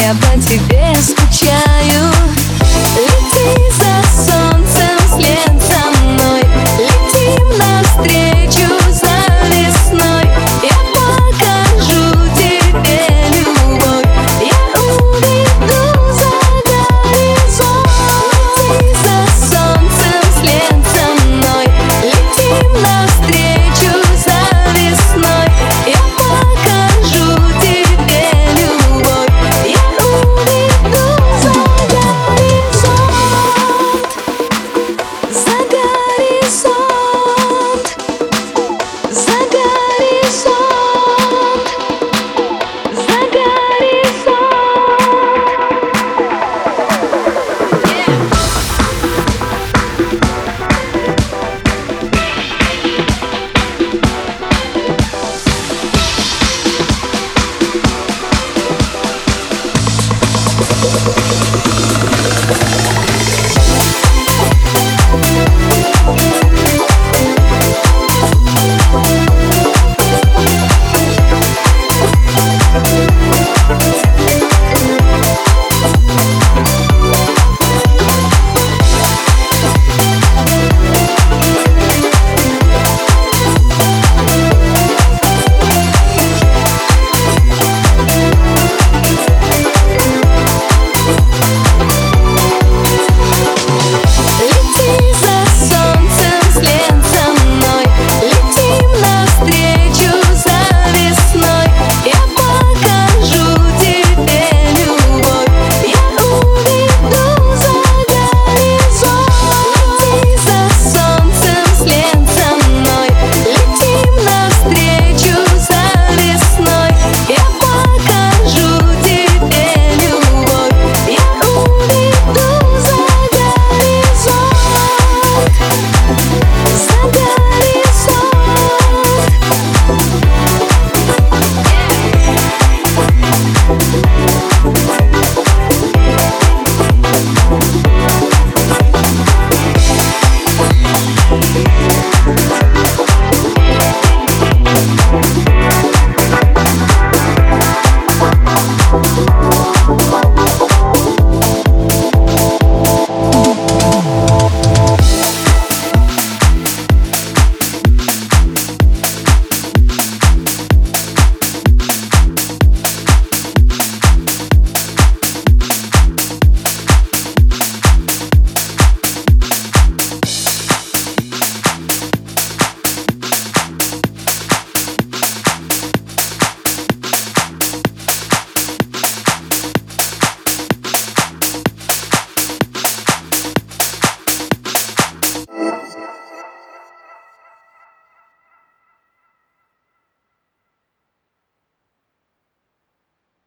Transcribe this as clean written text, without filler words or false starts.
Я по тебе скучаю.